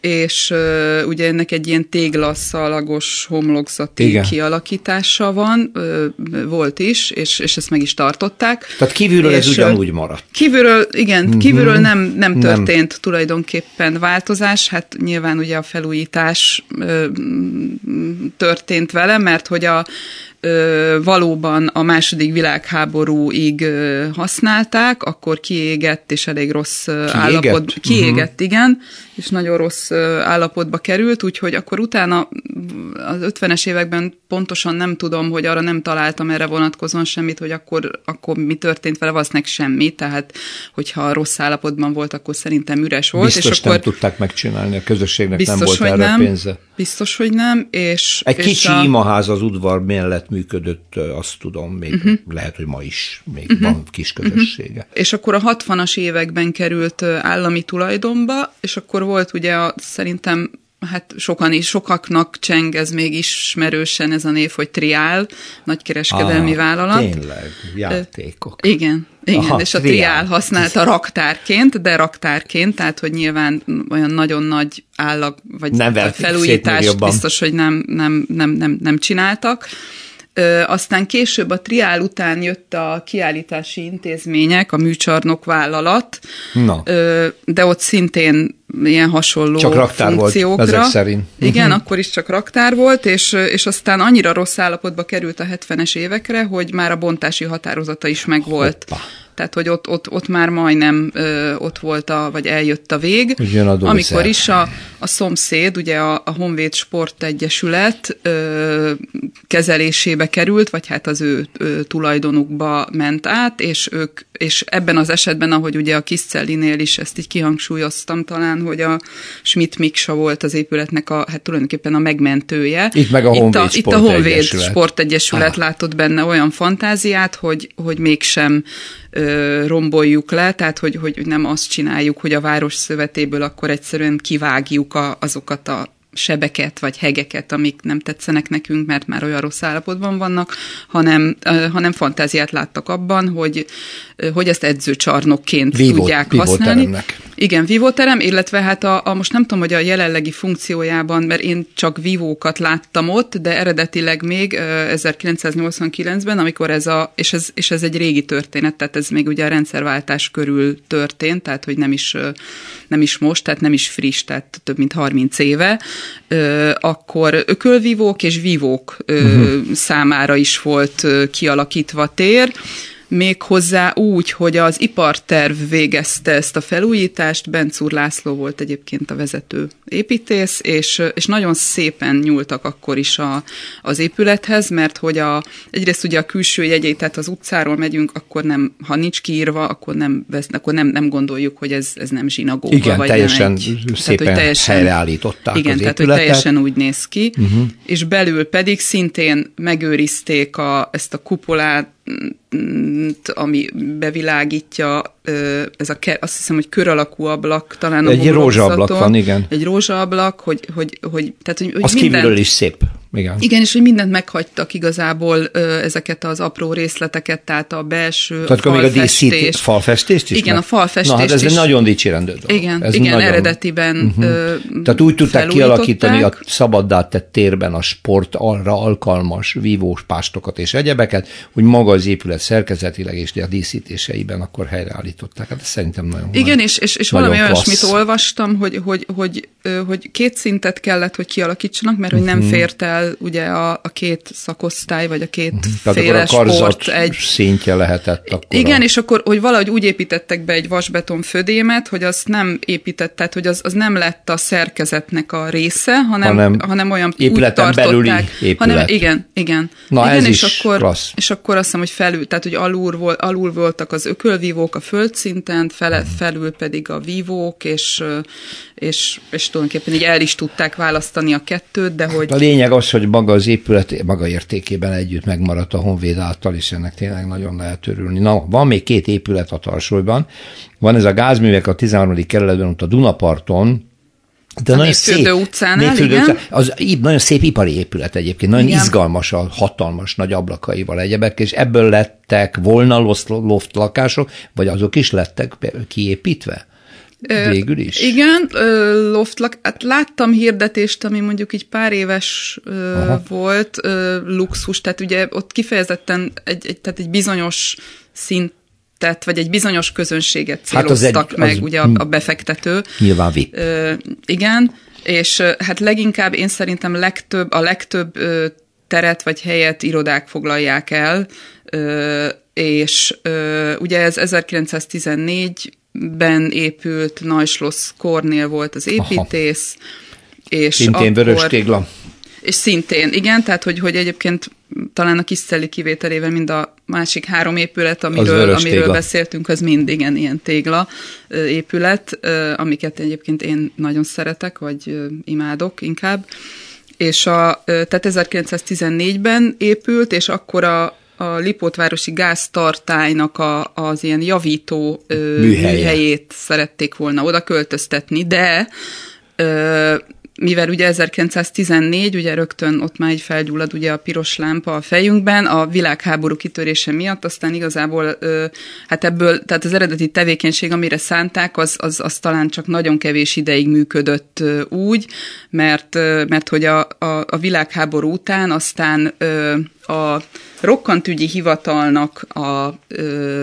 és uh, ugye ennek egy ilyen téglaszalagos homlokzati igen. kialakítása van, uh, volt is, és, és ezt meg is tartották. Tehát kívülről és ez ugyanúgy maradt. Kívülről, igen, mm-hmm. kívülről nem, nem történt nem. tulajdonképpen változás, hát nyilván ugye a felújítás uh, történt vele, mert hogy a Ö, valóban a második világháborúig ö, használták, akkor kiégett, és elég rossz állapotban. Kiégett, uh-huh. igen, és nagyon rossz ö, állapotba került, úgyhogy akkor utána az ötvenes években pontosan nem tudom, hogy arra nem találtam erre vonatkozóan semmit, hogy akkor, akkor mi történt vele, valószínűleg semmi, tehát hogyha rossz állapotban volt, akkor szerintem üres volt. Biztos és nem akkor tudták megcsinálni, a közösségnek biztos, nem volt erre nem, pénze. Biztos, hogy nem. És, Egy és kicsi a... imaház az udvar mellett működött, azt tudom, még uh-huh. lehet, hogy ma is még uh-huh. van kis közössége. Uh-huh. És akkor a hatvanas években került állami tulajdonba, és akkor volt ugye a, szerintem, hát sokan is, sokaknak cseng ez még ismerősen ez a név, hogy Triál, nagykereskedelmi ah, vállalat. Tényleg, játékok. Igen. Igen, aha, és a triál, triál használta raktárként, de raktárként, tehát hogy nyilván olyan nagyon nagy állag, vagy felújítást biztos, hogy nem, nem, nem, nem, nem csináltak. Ö, aztán később a Triál után jött a kiállítási intézmények, a műcsarnok vállalat, no. ö, de ott szintén ilyen hasonló csak raktár funkciókra. Csak ezek szerint. Igen, uh-huh. akkor is csak raktár volt, és, és aztán annyira rossz állapotba került a hetvenes évekre, hogy már a bontási határozata is megvolt. Hoppa. Tehát, hogy ott, ott, ott már majdnem ö, ott volt, a, vagy eljött a vég. A amikor is a, a szomszéd, ugye a, a Honvéd Sportegyesület ö, kezelésébe került, vagy hát az ő ö, tulajdonukba ment át, és ők, és ebben az esetben, ahogy ugye a Kiscellinél is ezt így kihangsúlyoztam talán, hogy a Schmidt Miksa volt az épületnek a, hát tulajdonképpen a megmentője. Itt meg a Honvéd Sportegyesület. Itt a Honvéd Sportegyesület ah. látott benne olyan fantáziát, hogy, hogy mégsem Ö, romboljuk le, tehát hogy, hogy nem azt csináljuk, hogy a város szövetéből akkor egyszerűen kivágjuk a, azokat a sebeket vagy hegeket, amik nem tetszenek nekünk, mert már olyan rossz állapotban vannak, hanem, hanem fantáziát láttak abban, hogy, hogy ezt edzőcsarnokként Vívó, tudják használni. Igen, vívóterem, illetve hát a, a most nem tudom, hogy a jelenlegi funkciójában, mert én csak vívókat láttam ott, de eredetileg még ezerkilencszáznyolcvankilencben, amikor ez a, és ez, és ez egy régi történet, tehát ez még ugye a rendszerváltás körül történt, tehát hogy nem is, nem is most, tehát nem is friss, tehát több mint harminc éve, akkor ökölvívók és vívók uh-huh. számára is volt kialakítva tér, méghozzá úgy, hogy az iparterv végezte ezt a felújítást, Bencúr László volt egyébként a vezető építész, és, és nagyon szépen nyúltak akkor is a, az épülethez, mert hogy a, egyrészt ugye a külső jegyét, tehát az utcáról megyünk, akkor nem, ha nincs kiírva, akkor nem, akkor nem, nem gondoljuk, hogy ez, ez nem zsinagóga. Igen, vagy teljesen nem egy, szépen tehát, hogy teljesen, helyreállították igen, az épületet. Igen, tehát hogy teljesen úgy néz ki, uh-huh. és belül pedig szintén megőrizték a, ezt a kupolát, ami bevilágítja, ez a, azt hiszem, hogy kör alakú ablak, talán a egy rózsaablak van, igen. Egy rózsaablak, hogy, hogy, hogy, tehát, hogy, hogy az mindent, kívülről is szép. Igen. Igen, és hogy mindent meghagytak igazából ezeket az apró részleteket, tehát a belső, tehát a falfestést. A falfestést is? Igen, meg? A falfestést na, hát ez is. Ez nagyon dicsérendő dolog. Igen, ez igen nagyon... eredetiben uh-huh. Tehát úgy tudták kialakítani a szabaddá tett térben a sportra alkalmas vívós pástokat és egyebeket, hogy maga az épület szerkezetileg és a díszítéseiben akkor helyreállították. Hát szerintem nagyon igen, nagy, és, és, és nagyon valami klassz. Olyasmit olvastam, hogy, hogy, hogy, hogy két szintet kellett, hogy kialakítsanak, mert hogy nem fért el ugye a, a két szakosztály, vagy a két uh-huh. féle sport egy szintje lehetett akkor. Igen, a... és akkor, hogy valahogy úgy építettek be egy vasbeton födémet, hogy azt nem épített, tehát hogy az, az nem lett a szerkezetnek a része, hanem, hanem, hanem olyan úgy tartották. Épület. Hanem, igen, igen. Na igen, ez és is akkor, klassz. És akkor azt hiszem, hogy felül, tehát hogy alul, vol, alul voltak az ökölvívók a földszinten, fele, felül pedig a vívók, és, és, és tulajdonképpen így el is tudták választani a kettőt, de hogy... A lényeg az, hogy maga az épület maga értékében együtt megmaradt a Honvéd által, és ennek tényleg nagyon lehet örülni. Na, van még két épület a Tarsolyban, van ez a gázművek a tizenharmadik kerületben, ott a Dunaparton, de a nagyon Népfürdő szép, utcánál, igen. Az nagyon szép ipari épület egyébként, nagyon igen. izgalmas, a hatalmas nagy ablakaival egyebek, és ebből lettek volna loft lakások, vagy azok is lettek kiépítve? Végül is. Ö, igen, ö, loftlak, hát láttam hirdetést, ami mondjuk így pár éves ö, volt, ö, luxus, tehát ugye ott kifejezetten egy, egy, tehát egy bizonyos szint, tehát, vagy egy bizonyos közönséget céloztak hát egy, meg, az, ugye a, a befektető. Nyilván vip. Ö, igen, és hát leginkább én szerintem legtöbb, a legtöbb ö, teret vagy helyet irodák foglalják el, ö, és ö, ugye ez ezerkilencszáztizennégyben épült, Neuschloss Kornél volt az építész. És szintén vörös tégla. És szintén, igen, tehát hogy, hogy egyébként talán a Kiszteli kivételével mind a másik három épület, amiről, amiről beszéltünk, az mind igen, ilyen tégla épület, amiket egyébként én nagyon szeretek, vagy imádok inkább. És a, tehát ezerkilencszáztizennégyben épült, és akkor a a Lipótvárosi gáztartálynak a, az ilyen javító Műhelye. műhelyét szerették volna oda költöztetni, de ö, mivel ugye ezerkilencszáztizennégy, ugye rögtön ott már így felgyullad ugye a piros lámpa a fejünkben, a világháború kitörése miatt, aztán igazából ö, hát ebből, tehát az eredeti tevékenység, amire szánták, az, az, az talán csak nagyon kevés ideig működött ö, úgy, mert, ö, mert hogy a, a, a világháború után aztán ö, a rokkantügyi hivatalnak a, ö,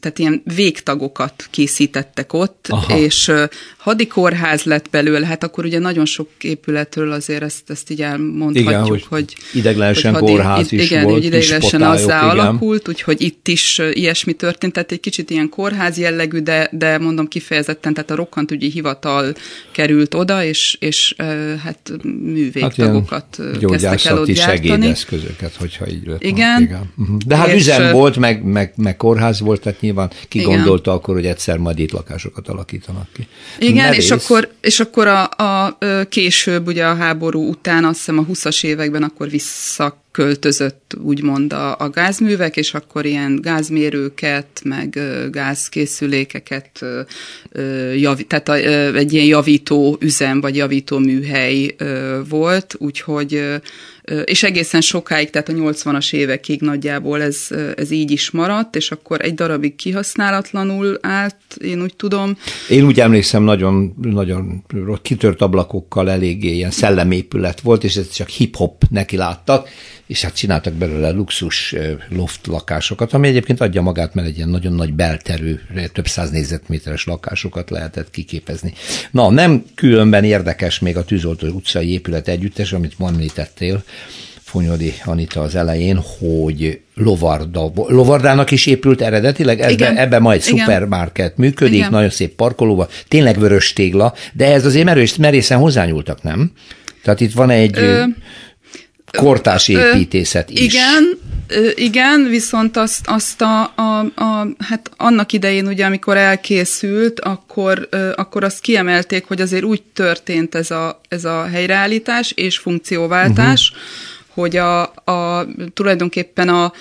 tehát ilyen végtagokat készítettek ott, aha. és ö, hadikórház lett belőle, hát akkor ugye nagyon sok épületről azért ezt, ezt így elmondhatjuk, igen, hogy, hogy ideglenesen hogy hadi, kórház is igen, volt, ideglenesen azzá igen. alakult, úgyhogy itt is ilyesmi történt, tehát egy kicsit ilyen kórház jellegű, de, de mondom kifejezetten, tehát a rokkantügyi hivatal került oda, és, és hát művégtagokat hát kezdtek el ott gyártani. Eszközöket, hogyha így lett. Igen. Igen. De hát és üzem volt, meg, meg, meg kórház volt, tehát nyilván ki igen. gondolta akkor, hogy egyszer majd itt lakásokat alakítanak ki. Igen, és akkor, és akkor a, a később, ugye a háború után, azt hiszem a huszas években akkor vissza költözött úgymond a, a gázművek, és akkor ilyen gázmérőket, meg gázkészülékeket, jav, tehát egy ilyen javító üzem, vagy javító műhely volt, úgyhogy, és egészen sokáig, tehát a nyolcvanas évekig nagyjából ez, ez így is maradt, és akkor egy darabig kihasználatlanul állt, én úgy tudom. Én úgy emlékszem, nagyon, nagyon kitört ablakokkal eléggé ilyen szellemépület volt, és ezt csak hip-hop neki láttak, és hát csináltak belőle luxus loft lakásokat, ami egyébként adja magát, mert egy ilyen nagyon nagy belterű, több száz négyzetméteres lakásokat lehetett kiképezni. Na, nem különben érdekes még a Tűzoltó utcai épület együttes, amit említettél, Fonyódi Anita az elején, hogy Lovarda, Lovardának is épült eredetileg, ebben ebbe majd szupermarket működik, igen, nagyon szép parkolóval, tényleg vörös tégla, de ez azért merős, merészen hozzányúltak, nem? Tehát itt van egy... Ö... kortárs építészet is. Igen, igen, viszont azt, azt a, a, a, hát annak idején ugye, amikor elkészült, akkor, akkor azt kiemelték, hogy azért úgy történt ez a, ez a helyreállítás és funkcióváltás, uh-huh. hogy a, a, tulajdonképpen a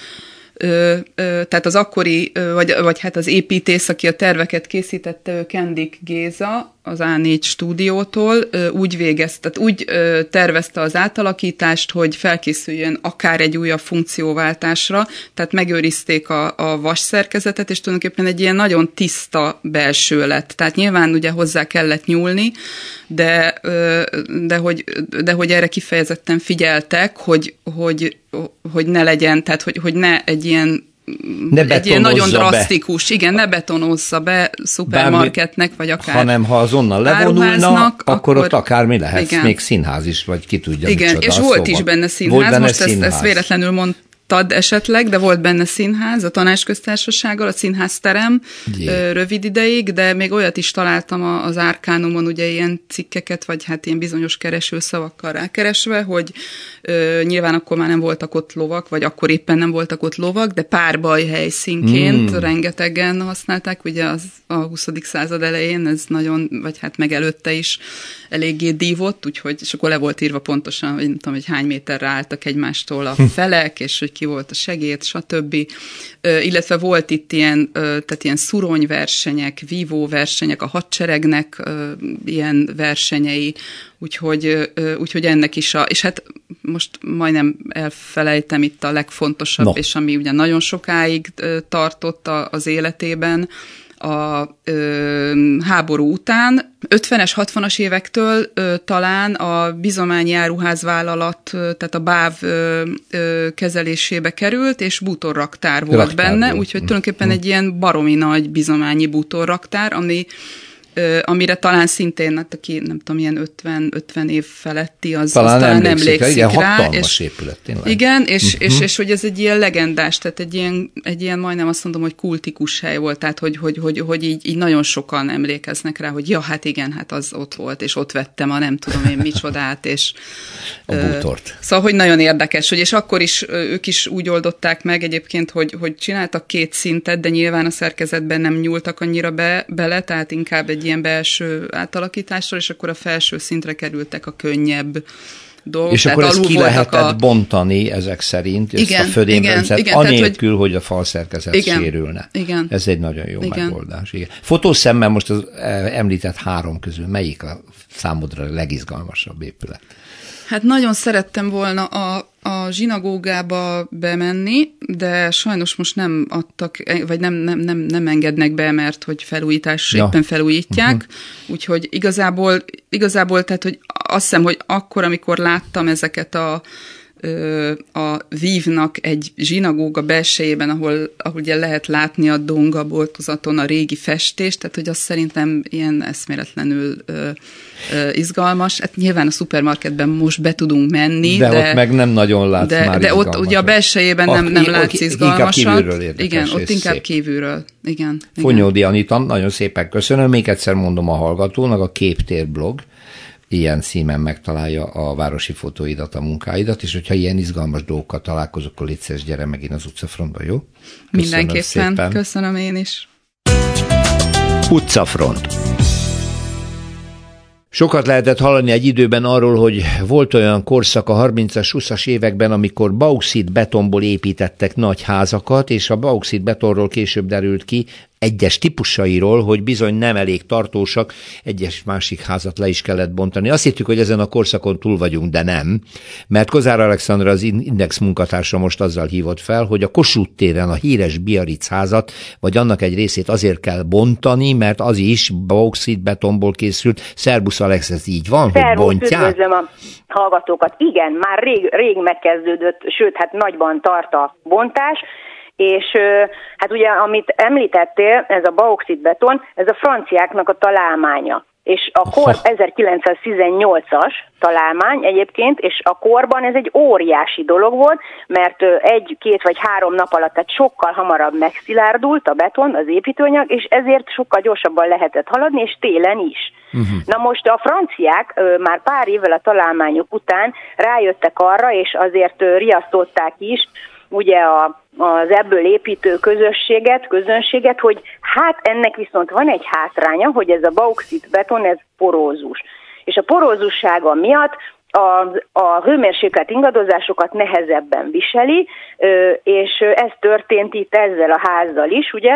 Ö, ö, tehát az akkori, ö, vagy, vagy hát az építész, aki a terveket készítette, Kendik Géza, az á négy stúdiótól, ö, úgy végezte, tehát úgy ö, tervezte az átalakítást, hogy felkészüljön akár egy újabb funkcióváltásra, tehát megőrizték a, a vas szerkezetet, és tulajdonképpen egy ilyen nagyon tiszta belső lett. Tehát nyilván ugye hozzá kellett nyúlni, de, ö, de, hogy, de hogy erre kifejezetten figyeltek, hogy, hogy hogy ne legyen, tehát hogy, hogy ne egy ilyen, ne egy ilyen nagyon drasztikus, be. igen, ne betonozza be szupermarketnek, vagy akár hanem ha azonnal levonulna, akkor ott akármi lehet, igen. még színház is, vagy ki tudja, igen, micsoda. És volt szóval. is benne színház, volt benne most színház. Ezt, ezt véletlenül mondtam, Tad esetleg, de volt benne színház, a Tanácsköztársasággal, a színházterem yeah. rövid ideig, de még olyat is találtam az Árkánumon, ugye ilyen cikkeket, vagy hát ilyen bizonyos keresőszavakkal rákeresve, hogy ö, nyilván akkor már nem voltak ott lovak, vagy akkor éppen nem voltak ott lovak, de párbaj helyszínként mm. rengetegen használták, ugye az a huszadik század elején ez nagyon, vagy hát meg előtte is eléggé dívott, úgyhogy, és akkor le volt írva pontosan, hogy nem tudom, hogy hány méterre álltak egymástól a felek, és hogy ki volt a segéd, stb. Ö, illetve volt itt ilyen, ö, tehát ilyen szuronyversenyek, vívóversenyek, a hadseregnek ö, ilyen versenyei, úgyhogy, ö, úgyhogy ennek is a... És hát most majdnem elfelejtem itt a legfontosabb, no. és ami ugye nagyon sokáig ö, tartott a, az életében, a ö, háború után, ötvenes, hatvanas évektől ö, talán a bizományi áruházvállalat, ö, tehát a BÁV ö, ö, kezelésébe került, és bútorraktár volt raktár benne, volt. úgyhogy tulajdonképpen egy ilyen baromi nagy bizományi bútorraktár, ami amire talán szintén, hát aki nem tudom, ilyen ötven, ötven év feletti, az talán, az talán emlékszik rá. Hatalmas épület, tényleg. Igen, és, uh-huh. és, és, és hogy ez egy ilyen legendás, tehát egy ilyen, egy ilyen majdnem azt mondom, hogy kultikus hely volt, tehát hogy, hogy, hogy, hogy így, így nagyon sokan emlékeznek rá, hogy ja, hát igen, hát az ott volt, és ott vettem a nem tudom én micsodát, és a bútort. Szóval, hogy nagyon érdekes, hogy és akkor is ők is úgy oldották meg egyébként, hogy, hogy csináltak két szintet, de nyilván a szerkezetben nem nyúltak annyira be, bele, tehát inkább egy ilyen belső átalakításról, és akkor a felső szintre kerültek a könnyebb dolgok. És akkor ezt ki lehetett a... bontani ezek szerint, igen, ezt a födémrendszert, anélkül, hogy... hogy a falszerkezet igen, sérülne. Igen, ez egy nagyon jó igen. megoldás. Igen. Fotószemmel most az említett három közül melyik a számodra legizgalmasabb épület? Hát nagyon szerettem volna a, a zsinagógába bemenni, de sajnos most nem adtak, vagy nem, nem, nem, nem engednek be, mert hogy felújítás, ja. éppen felújítják. Uh-huh. Úgyhogy igazából, igazából, tehát hogy azt hiszem, hogy akkor, amikor láttam ezeket a a Vívnak egy zsinagóga belsejében, ahol, ahol ugye lehet látni a donga boltozaton a régi festést, tehát hogy az szerintem ilyen eszméletlenül ö, ö, izgalmas. Hát nyilván a szupermarketben most be tudunk menni, de, de ott meg nem nagyon látsz de, már de ott ugye a belsejében nem, nem látsz izgalmasat. Igen, ott inkább szép. kívülről. Igen, Fonyódi igen. Anita, nagyon szépen köszönöm. Még egyszer mondom a hallgatónak, a Képtér blog ilyen címen megtalálja a városi fotóidat, a munkáidat, és hogyha ilyen izgalmas dolgokkal találkozok, akkor légy szíves, gyere megint az utcafrontba, jó? Köszönöm Mindenképpen. Szépen. Köszönöm én is. Utcafront. Sokat lehetett hallani egy időben arról, hogy volt olyan korszak a harmincas, huszas években, amikor bauxit betonból építettek nagy házakat, és a bauxit betonról később derült ki egyes típusairól, hogy bizony nem elég tartósak, egyes másik házat le is kellett bontani. Azt hittük, hogy ezen a korszakon túl vagyunk, de nem, mert Kozár Alexandra, az Index munkatársa most azzal hívott fel, hogy a Kossuth téren a híres Biarritz házat, vagy annak egy részét azért kell bontani, mert az is bauxit betonból készült. Szerbusz Alex, ez így van, Szervusz, hogy bontják? Üdvözlöm a hallgatókat. Igen, már rég, rég megkezdődött, sőt, hát nagyban tart a bontás. És hát ugye, amit említettél, ez a bauxit beton, ez a franciáknak a találmánya. És a kor ezerkilencszáztizennyolcas találmány egyébként, és a korban ez egy óriási dolog volt, mert egy, két vagy három nap alatt, tehát sokkal hamarabb megszilárdult a beton, az építőanyag, és ezért sokkal gyorsabban lehetett haladni, és télen is. Uh-huh. Na most a franciák már pár évvel a találmányok után rájöttek arra, és azért riasztották is, ugye a, az ebből építő közösséget, közönséget, hogy hát ennek viszont van egy hátránya, hogy ez a bauxit beton, ez porózus. És a porózussága miatt a, a hőmérséklet ingadozásokat nehezebben viseli, és ez történt itt ezzel a házzal is, ugye,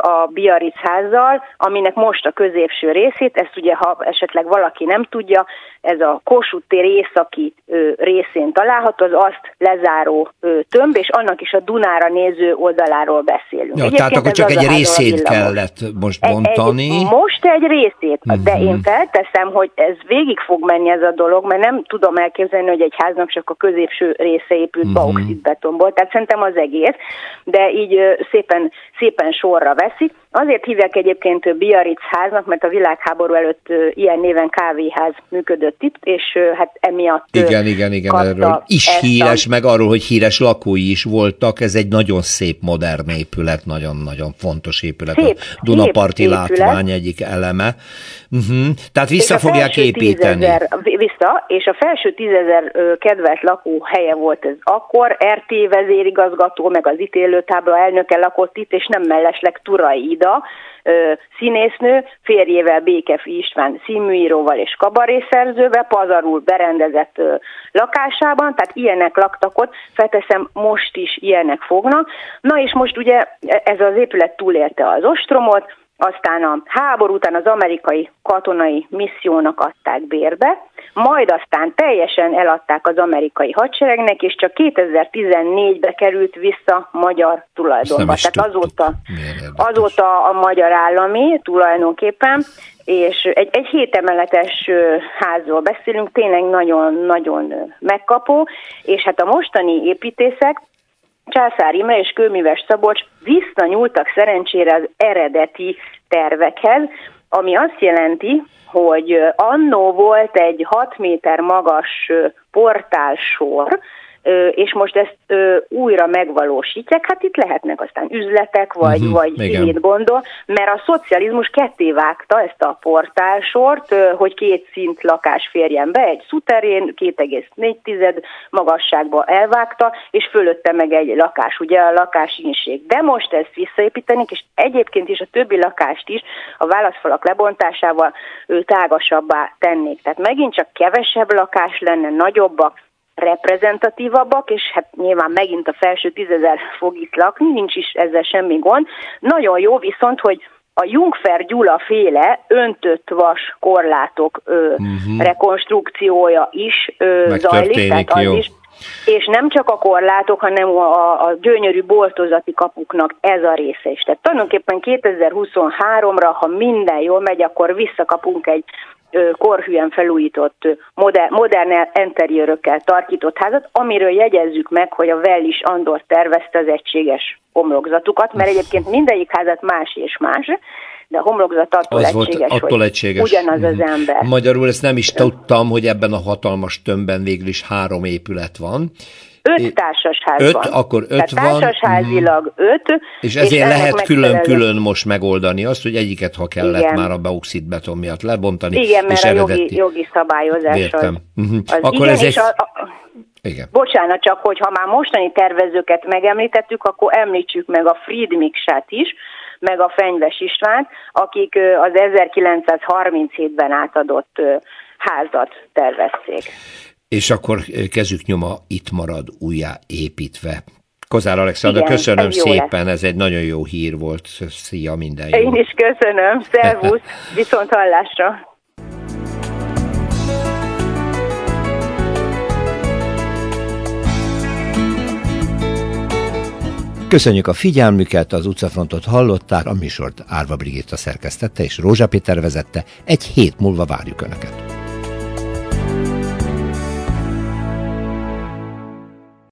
a Biarritz házzal, aminek most a középső részét, ezt ugye, ha esetleg valaki nem tudja, ez a Kossuth tér északi részén található, az azt lezáró tömb, és annak is a Dunára néző oldaláról beszélünk. Ja, tehát akkor csak egy részét kellett most bontani. Egy, most egy részét, de uh-huh. én felteszem, hogy ez végig fog menni ez a dolog, mert nem tudom elképzelni, hogy egy háznak csak a középső része épült uh-huh. bauxitbetonból, tehát szerintem az egész, de így szépen, szépen sorra veszik. Azért hívják egyébként Biarritz háznak, mert a világháború előtt ilyen néven kávéház működött itt, és hát emiatt igen, igen, igen, erről is híres, a... meg arról, hogy híres lakói is voltak. Ez egy nagyon szép, modern épület, nagyon-nagyon fontos épület. Szép, a Dunaparti látvány egyik eleme. Uh-huh. Tehát vissza fogják építeni. tízezer, vissza, és a felső tízezer kedvelt lakóhelye volt ez akkor. er té vezérigazgató, meg az ítélőtábla elnöke lakott itt, és nem mellesleg Turai Ida, színésznő, férjével Békefi István színműíróval és kabarészerzővel, pazarul berendezett lakásában, tehát ilyenek laktak ott, felteszem, most is ilyenek fognak. Na és most ugye ez az épület túlélte az ostromot, aztán a háború után az amerikai katonai missziónak adták bérbe, majd aztán teljesen eladták az amerikai hadseregnek, és csak kétezer-tizennégybe került vissza magyar tulajdonba. Tehát azóta, azóta a magyar állami tulajdonképpen, és egy, egy hétemeletes házról beszélünk, tényleg nagyon-nagyon megkapó, és hát a mostani építészek, Császár Imre és Kőműves Szabolcs visszanyúltak szerencsére az eredeti tervekhez, ami azt jelenti, hogy annó volt egy hat méter magas portálsor, és most ezt újra megvalósítják, hát itt lehetnek aztán üzletek, vagy, uh-huh, vagy mit gondol, mert a szocializmus ketté vágta ezt a portálsort, hogy két szint lakás férjen be, egy szuterén, két egész négy tized magasságba elvágta, és fölötte meg egy lakás, ugye a lakásinség. De most ezt visszaépítenik, és egyébként is a többi lakást is a válaszfalak lebontásával tágasabbá tennék. Tehát megint csak kevesebb lakás lenne, nagyobbak, reprezentatívabbak, és hát nyilván megint a felső tízezer fog itt lakni, nincs is ezzel semmi gond. Nagyon jó viszont, hogy a Jungfer Gyula féle öntött vas korlátok ö, uh-huh. rekonstrukciója is ö, zajlik, tehát az jó. is. És nem csak a korlátok, hanem a, a gyönyörű boltozati kapuknak ez a része is. Tehát tulajdonképpen kétezer-huszonháromra, ha minden jól megy, akkor visszakapunk egy korhűen felújított, moder, modern enteriőrökkel tarkított házat, amiről jegyezzük meg, hogy a Vellis Andor tervezte az egységes homlokzatukat, mert egyébként mindegyik házat más és más, de a homlokzat attól az egységes, volt, attól egységes. Ugyanaz mm-hmm. az ember. Magyarul ezt nem is tudtam, hogy ebben a hatalmas tömbben végül is három épület van. Öt társasház öt, van. Akkor öt van. Társasházilag mm. öt. És ezért és lehet külön-külön most megoldani azt, hogy egyiket, ha kellett igen. már a bauxit beton miatt lebontani. Igen, mert és a jogi, jogi szabályozás az, mm-hmm. az akkor igen, ez és egy... a, a... Igen. Bocsánat, csak hogy ha már mostani tervezőket megemlítettük, akkor említsük meg a Friedmichsát is, meg a Fenyves Istvánt, akik az ezerkilencszázharminchétben átadott házat tervezték. És akkor Kezük nyoma itt marad újjáépítve. Kozár Alexandra, igen, köszönöm ez szépen, ez egy nagyon jó hír volt. Szia, minden jó. Én is köszönöm, szervusz, viszont hallásra. Köszönjük a figyelmüket, az utcafrontot hallották, a műsort Árva Brigitta szerkesztette és Rózsa Péter vezette. Egy hét múlva várjuk Önöket.